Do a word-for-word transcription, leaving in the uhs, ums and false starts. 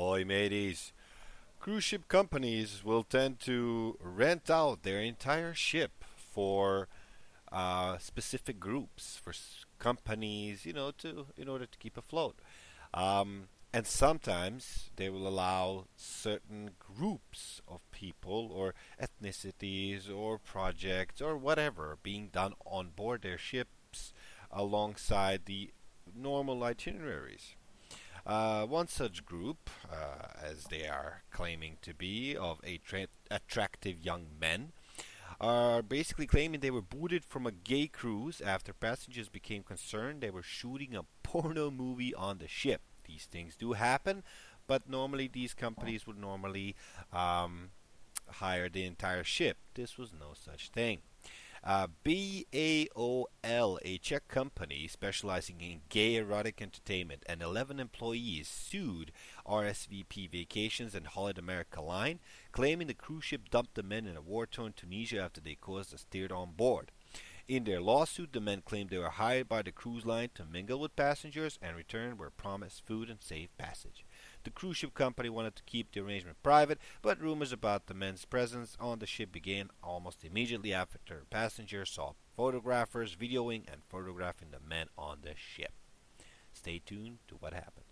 Ahoy mateys! Cruise ship companies will tend to rent out their entire ship for uh, specific groups, for s- companies, you know, to in order to keep afloat. Um, and sometimes they will allow certain groups of people or ethnicities or projects or whatever being done on board their ships alongside the normal itineraries. Uh, one such group, uh, as they are claiming to be, of attra- attractive young men, are basically claiming they were booted from a gay cruise after passengers became concerned they were shooting a porno movie on the ship. These things do happen, but normally these companies would normally um, hire the entire ship. This was no such thing. Uh, B A O L, a Czech company specializing in gay erotic entertainment, and eleven employees sued R S V P Vacations and Holland America Line, claiming the cruise ship dumped the men in a war-torn Tunisia after they caused a stir on board. In their lawsuit, the men claimed they were hired by the cruise line to mingle with passengers and in return were promised food and safe passage. The cruise ship company wanted to keep the arrangement private, but rumors about the men's presence on the ship began almost immediately after passengers saw photographers videoing and photographing the men on the ship. Stay tuned to what happened.